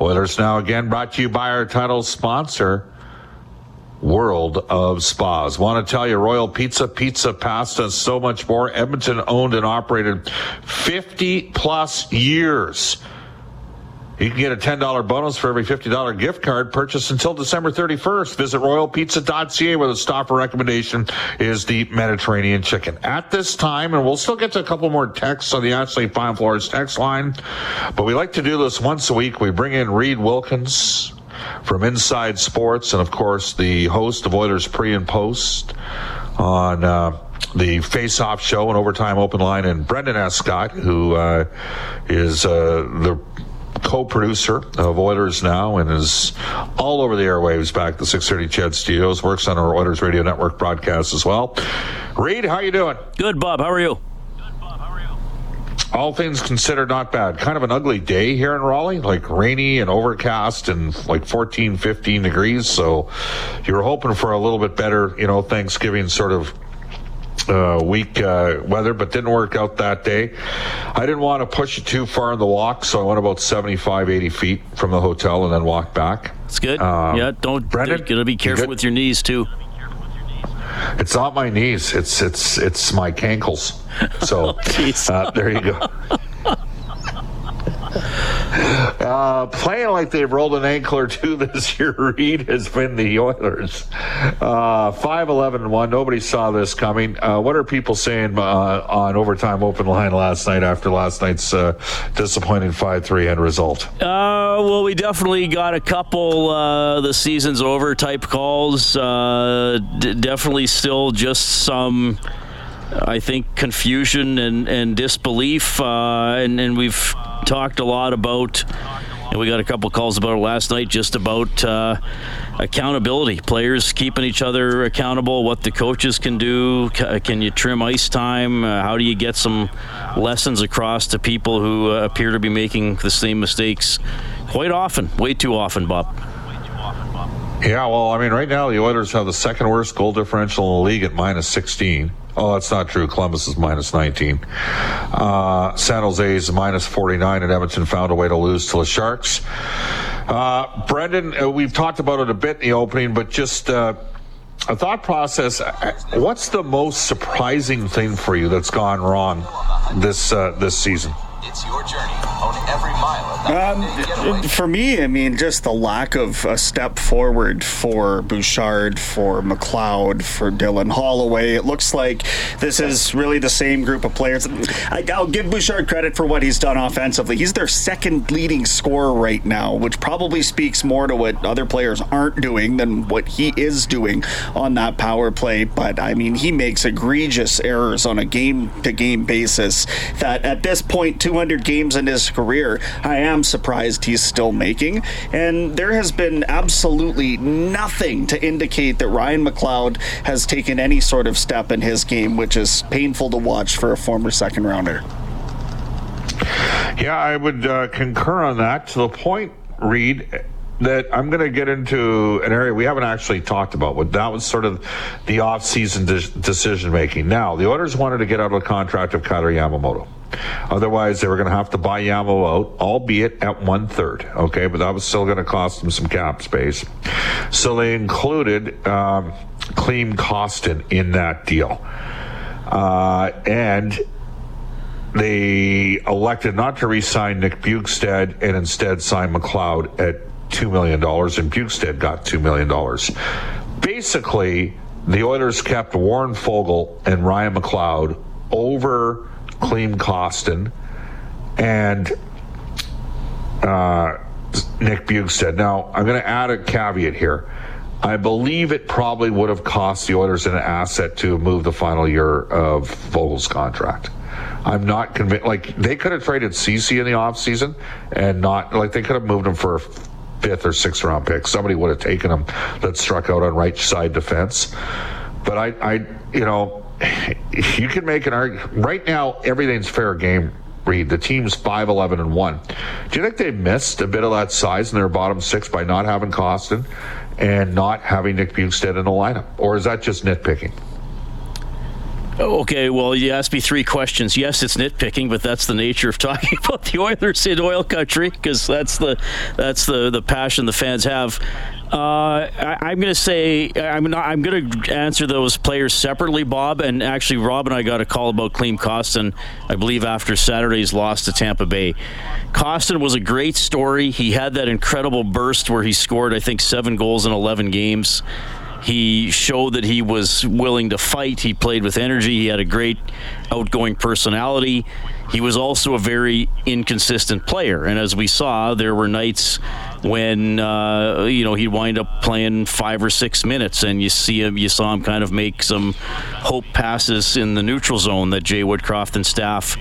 Oilers Now again brought to you by our title sponsor, World of Spas. Want to tell you, Royal Pizza, pizza, pasta, and so much more. Edmonton owned and operated 50-plus years. You can get a $10 bonus for every $50 gift card purchased until December 31st. Visit royalpizza.ca, where the stopper recommendation is the Mediterranean chicken. At this time, and we'll still get to a couple more texts on the Ashley Fine Floors text line, but we like to do this once a week. We bring in Reed Wilkins from Inside Sports and, of course, the host of Oilers Pre and Post on the Face Off Show and Overtime Open Line, and Brendan Scott, who is the co-producer of Oilers Now and is all over the airwaves back at the 630 CHED studios, works on our Oilers Radio Network broadcast as well. Reed, how are you doing? Good, Bob. How are you? All things considered, not bad. Kind of an ugly day here in Raleigh, like rainy and overcast and like 14, 15 degrees. So you were hoping for a little bit better, you know, Thanksgiving sort of weak weather, but didn't work out that day. I didn't want to push it too far in the walk, so I went about 75, 80 feet from the hotel and then walked back. That's good. Brendan, gotta be careful with your knees too. It's not my knees. It's my cankles. So there you go. Playing like they've rolled an ankle or two this year, Reed, has been the Oilers. 5-11-1. Nobody saw this coming. What are people saying on Overtime Open Line last night after last night's disappointing 5-3 end result? Well, we definitely got a couple the season's over type calls. Definitely still just some, I think, confusion and disbelief, and we've talked a lot about, and we got a couple calls about it last night, just about accountability, players keeping each other accountable, what the coaches can do. Can you trim ice time? How do you get some lessons across to people who appear to be making the same mistakes quite often, way too often, Bob? Yeah, well, I mean, right now the Oilers have the second worst goal differential in the league at minus 16. Oh, that's not true. Columbus is minus 19. San Jose is minus 49, and Edmonton found a way to lose to the Sharks. Brendan, we've talked about it a bit in the opening, but just a thought process. What's the most surprising thing for you that's gone wrong this season? It's your journey. Own every mile. For me, I mean, just the lack of a step forward for Bouchard, for McLeod, for Dylan Holloway. It looks like this is really the same group of players. I'll give Bouchard credit for what he's done offensively. He's their second leading scorer right now, which probably speaks more to what other players aren't doing than what he is doing on that power play. But, I mean, he makes egregious errors on a game-to-game basis that at this point, 200 games in his career, I am surprised he's still making. And there has been absolutely nothing to indicate that Ryan McLeod has taken any sort of step in his game, which is painful to watch for a former second rounder. Yeah, I would concur on that, to the point, Reed, that I'm going to get into an area we haven't actually talked about. That was sort of the off-season decision-making. Now, the Oilers wanted to get out of the contract of Kailer Yamamoto. Otherwise, they were going to have to buy Yamo out, albeit at 1/3. Okay, but that was still going to cost them some cap space. So they included Klim Kostin in that deal. And they elected not to re-sign Nick Bjugstad and instead sign McLeod at $2 million, and Bjugstad got $2 million. Basically, the Oilers kept Warren Foegele and Ryan McLeod over Klim Kostin and Nick Bjugstad. Now, I'm going to add a caveat here. I believe it probably would have cost the Oilers an asset to move the final year of Foegele's contract. I'm not convinced. Like, they could have traded Ceci in the offseason and not, like, they could have moved him for a 5th or 6th round pick. Somebody would have taken him that struck out on right side defense. But you can make an argument. Right now, everything's fair game, Reed. The team's 5-11-1. Do you think they missed a bit of that size in their bottom six by not having Kostin and not having Nick Bjugstad in the lineup? Or is that just nitpicking? Okay, well, you asked me three questions. Yes, it's nitpicking, but that's the nature of talking about the Oilers in oil country, because that's the passion the fans have. I'm going to answer those players separately, Bob. And actually, Rob and I got a call about Klim Kostin, I believe, after Saturday's loss to Tampa Bay. Kostin was a great story. He had that incredible burst where he scored, I think, 7 goals in 11 games. He showed that he was willing to fight. He played with energy. He had a great outgoing personality. He was also a very inconsistent player. And as we saw, there were nights when, he'd wind up playing 5 or 6 minutes, and you saw him kind of make some hope passes in the neutral zone that Jay Woodcroft and staff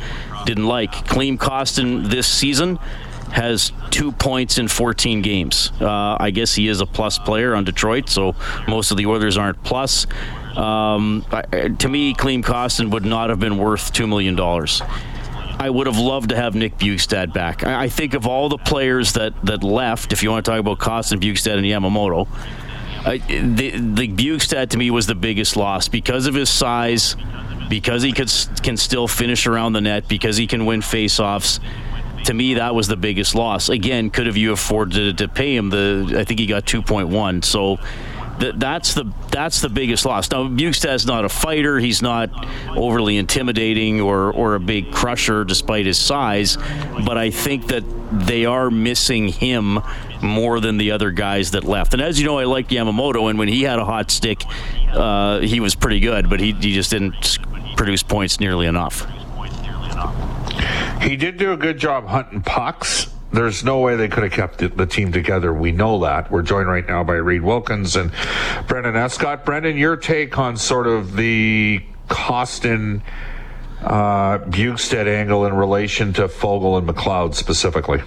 didn't like. Klim Kostin this season has 2 points in 14 games. I guess he is a plus player on Detroit, so most of the Oilers aren't plus. To me, Klim Kostin would not have been worth $2 million. I would have loved to have Nick Bjugstad back. I think of all the players that left, if you want to talk about Kostin, Bjugstad, and Yamamoto, the Bjugstad to me was the biggest loss because of his size, because he can still finish around the net, because he can win faceoffs. To me, that was the biggest loss. Again, could have you afforded to pay him I think he got 2.1. So that's the biggest loss. Now, Bjugstad's not a fighter. He's not overly intimidating or a big crusher despite his size. But I think that they are missing him more than the other guys that left. And as you know, I like Yamamoto. And when he had a hot stick, he was pretty good. But he just didn't produce points nearly enough. He did do a good job hunting pucks. There's no way they could have kept the team together. We know that. We're joined right now by Reed Wilkins and Brendan Escott. Brendan, your take on sort of the Kostin Bjugstad angle in relation to Foegele and McLeod specifically?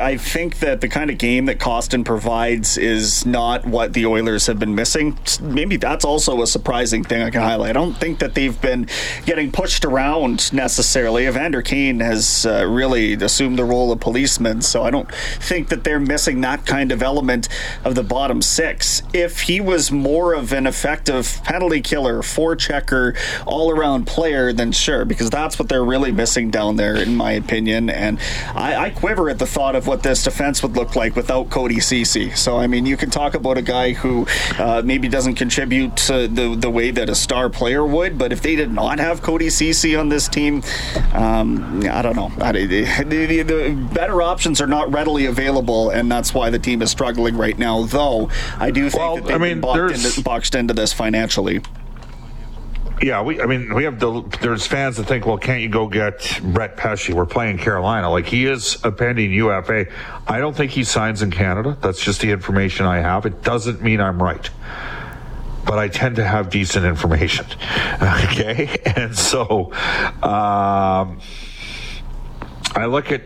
I think that the kind of game that Kostin provides is not what the Oilers have been missing. Maybe that's also a surprising thing I can highlight. I don't think that they've been getting pushed around necessarily. Evander Kane has really assumed the role of policeman, so I don't think that they're missing that kind of element of the bottom six. If he was more of an effective penalty killer, forechecker, all-around player, then sure, because that's what they're really missing down there, in my opinion. And I quiver at the thought of what this defense would look like without Cody Ceci. So, I mean, you can talk about a guy who maybe doesn't contribute to the way that a star player would, but if they did not have Cody Ceci on this team, I don't know. The better options are not readily available, and that's why the team is struggling right now, though I do think that they've been boxed into this financially. Yeah, we have there's fans that think, well, can't you go get Brett Pesce? We're playing Carolina. Like, he is a pending UFA. I don't think he signs in Canada. That's just the information I have. It doesn't mean I'm right, but I tend to have decent information. Okay, and so I look at,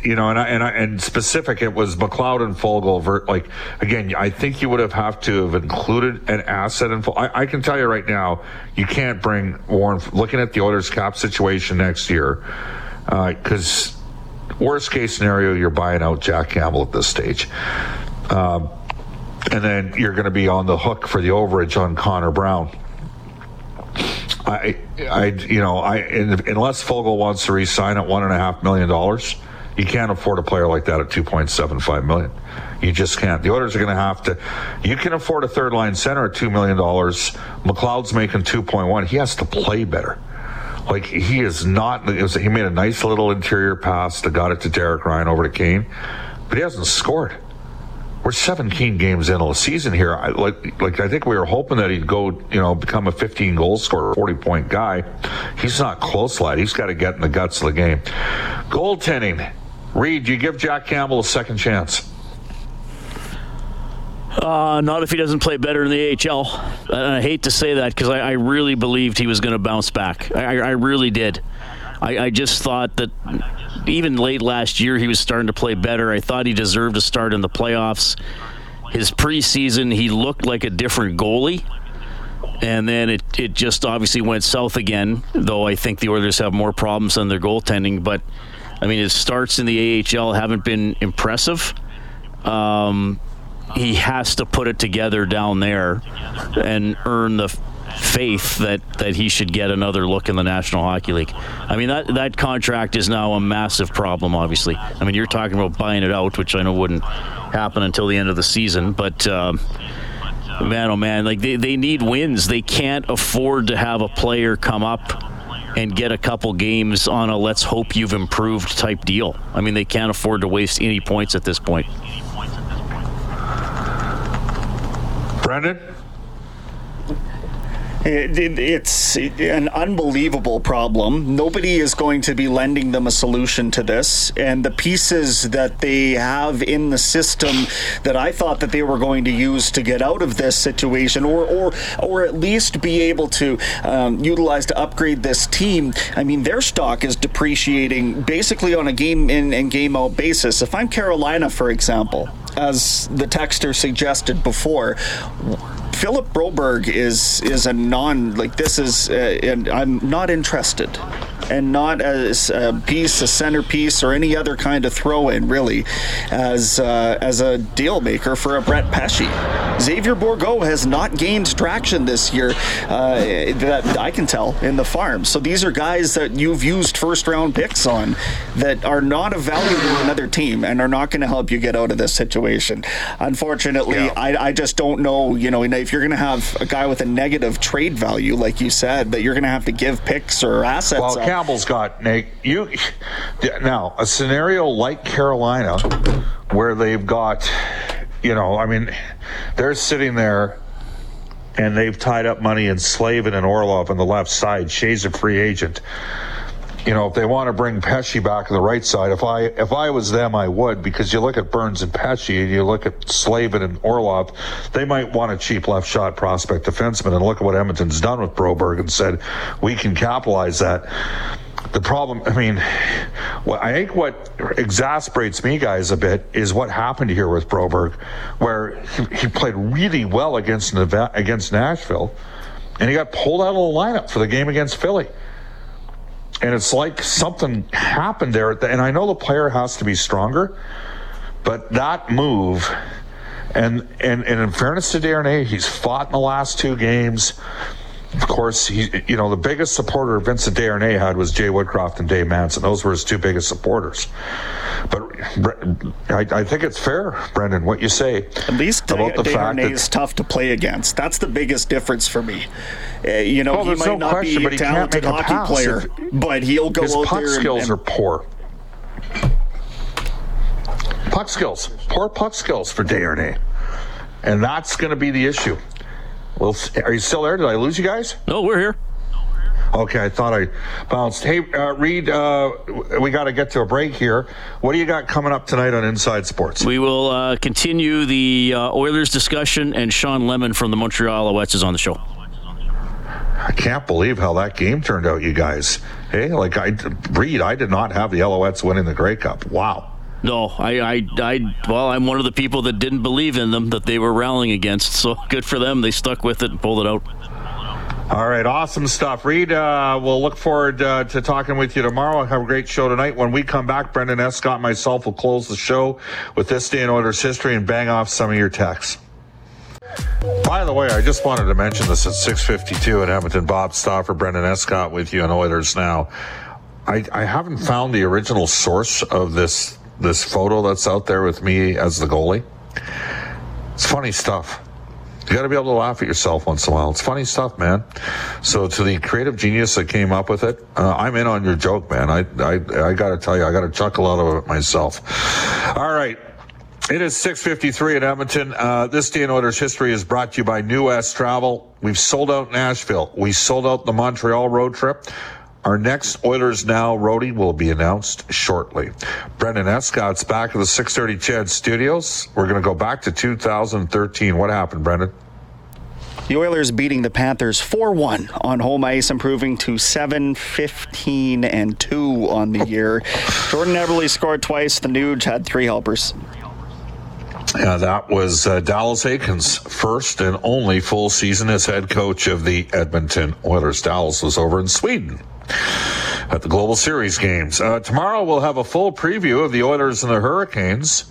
and specific, it was McLeod and Foegele. Like, again, I think you would have to have included an asset. And I can tell you right now, you can't bring Warren. Looking at the Oilers cap situation next year, because worst case scenario, you're buying out Jack Campbell at this stage. And then you're going to be on the hook for the overage on Connor Brown. Unless Foegele wants to re-sign at $1.5 million, You can't afford a player like that at $2.75 million. You just can't. The Oilers are going to have to. You can afford a third-line center at $2 million. McLeod's making $2.1. He has to play better. Like, he is not. He made a nice little interior pass that got it to Derek Ryan over to Kane, but he hasn't scored. We're 17 games in all season here. I think we were hoping that he'd go, become a 15-goal scorer, 40-point guy. He's not close, lad. He's got to get in the guts of the game. Goaltending. Reed, you give Jack Campbell a second chance? Not if he doesn't play better in the AHL. I hate to say that because I really believed he was going to bounce back. I really did. I just thought that even late last year he was starting to play better. I thought he deserved a start in the playoffs. His preseason, he looked like a different goalie. And then it just obviously went south again, though I think the Oilers have more problems than their goaltending. But, I mean, his starts in the AHL haven't been impressive. He has to put it together down there and earn the faith that he should get another look in the National Hockey League. I mean, that contract is now a massive problem, obviously. I mean, you're talking about buying it out, which I know wouldn't happen until the end of the season. But, man, oh, man, like they need wins. They can't afford to have a player come up and get a couple games on a let's hope you've improved type deal. I mean, they can't afford to waste any points at this point. Brendan? It's an unbelievable problem. Nobody is going to be lending them a solution to this. And the pieces that they have in the system that I thought that they were going to use to get out of this situation or at least be able to utilize to upgrade this team, I mean, their stock is depreciating basically on a game-in and game-out basis. If I'm Carolina, for example, as the texter suggested before, Philip Broberg is a non, like this is, and I'm not interested, and not as a piece, a centerpiece, or any other kind of throw-in, really, as a deal-maker for a Brett Pesce. Xavier Bourgault has not gained traction this year, that I can tell, in the farm. So these are guys that you've used first-round picks on that are not of value to another team and are not going to help you get out of this situation. Unfortunately, yeah. I just don't know, if you're going to have a guy with a negative trade value, like you said, that you're going to have to give picks or assets. Well, Campbell's got, Nick, now a scenario like Carolina where they've got, they're sitting there and they've tied up money in Slavin and Orlov on the left side. Shea's a free agent. If they want to bring Pesce back to the right side, if I was them, I would, because you look at Burns and Pesce, and you look at Slavin and Orlov, they might want a cheap left shot prospect defenseman, and look at what Edmonton's done with Broberg and said, we can capitalize that. The problem, I think what exasperates me, guys, a bit is what happened here with Broberg, where he played really well against Nashville, and he got pulled out of the lineup for the game against Philly. And it's like something happened there. And I know the player has to be stronger, but that move, and in fairness to Desharnais, he's fought in the last two games. Of course, the biggest supporter Vincent Desharnais had was Jay Woodcroft and Dave Manson. Those were his two biggest supporters. But I think it's fair, Brendan, what you say. At least about the fact that is tough to play against. That's the biggest difference for me. He might not be a talented hockey player, but he'll go out there. His puck skills are poor. Puck skills. Poor puck skills for Desharnais. And that's going to be the issue. Well, are you still there? Did I lose you guys? No, we're here. Okay, I thought I bounced. Hey, Reed, we got to get to a break here. What do you got coming up tonight on Inside Sports? We will continue the Oilers discussion, and Sean Lemon from the Montreal Alouettes is on the show. I can't believe how that game turned out, you guys. Hey, Reed, I did not have the Alouettes winning the Grey Cup. Wow. No, I'm one of the people that didn't believe in them, that they were rallying against. So good for them. They stuck with it and pulled it out. All right. Awesome stuff. Reed, we'll look forward to talking with you tomorrow. Have a great show tonight. When we come back, Brendan Escott and myself will close the show with This Day in Oilers History and bang off some of your texts. By the way, I just wanted to mention this at 6:52 in Edmonton. Bob Stauffer, Brendan Escott with you on Oilers Now. I haven't found the original source of this photo that's out there with me as the goalie. It's funny stuff. You got to be able to laugh at yourself once in a while. It's funny stuff, man. So to the creative genius that came up with it, I'm in on your joke, man. I got to tell you, I got to chuckle out of it myself. All right. It is 6:53 in Edmonton. This Day in Oilers History is brought to you by New West Travel. We've sold out Nashville. We sold out the Montreal road trip. Our next Oilers Now roadie will be announced shortly. Brendan Escott's back at the 6:30 CHED studios. We're going to go back to 2013. What happened, Brendan? The Oilers beating the Panthers 4-1 on home ice, improving to 7-15-2 on the year. Jordan Eberle scored twice. The Nuge had three helpers. That was Dallas Aikens' first and only full season as head coach of the Edmonton Oilers. Dallas was over in Sweden at the Global Series games. Tomorrow we'll have a full preview of the Oilers and the Hurricanes.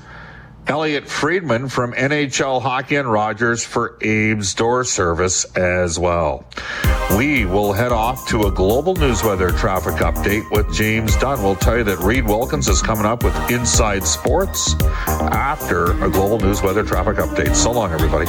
Elliot Friedman from NHL Hockey and Rogers for Abe's Door Service as well. We will head off to a Global News weather traffic update with James Dunn. We'll tell you that Reed Wilkins is coming up with Inside Sports after a Global News weather traffic update. So long, everybody.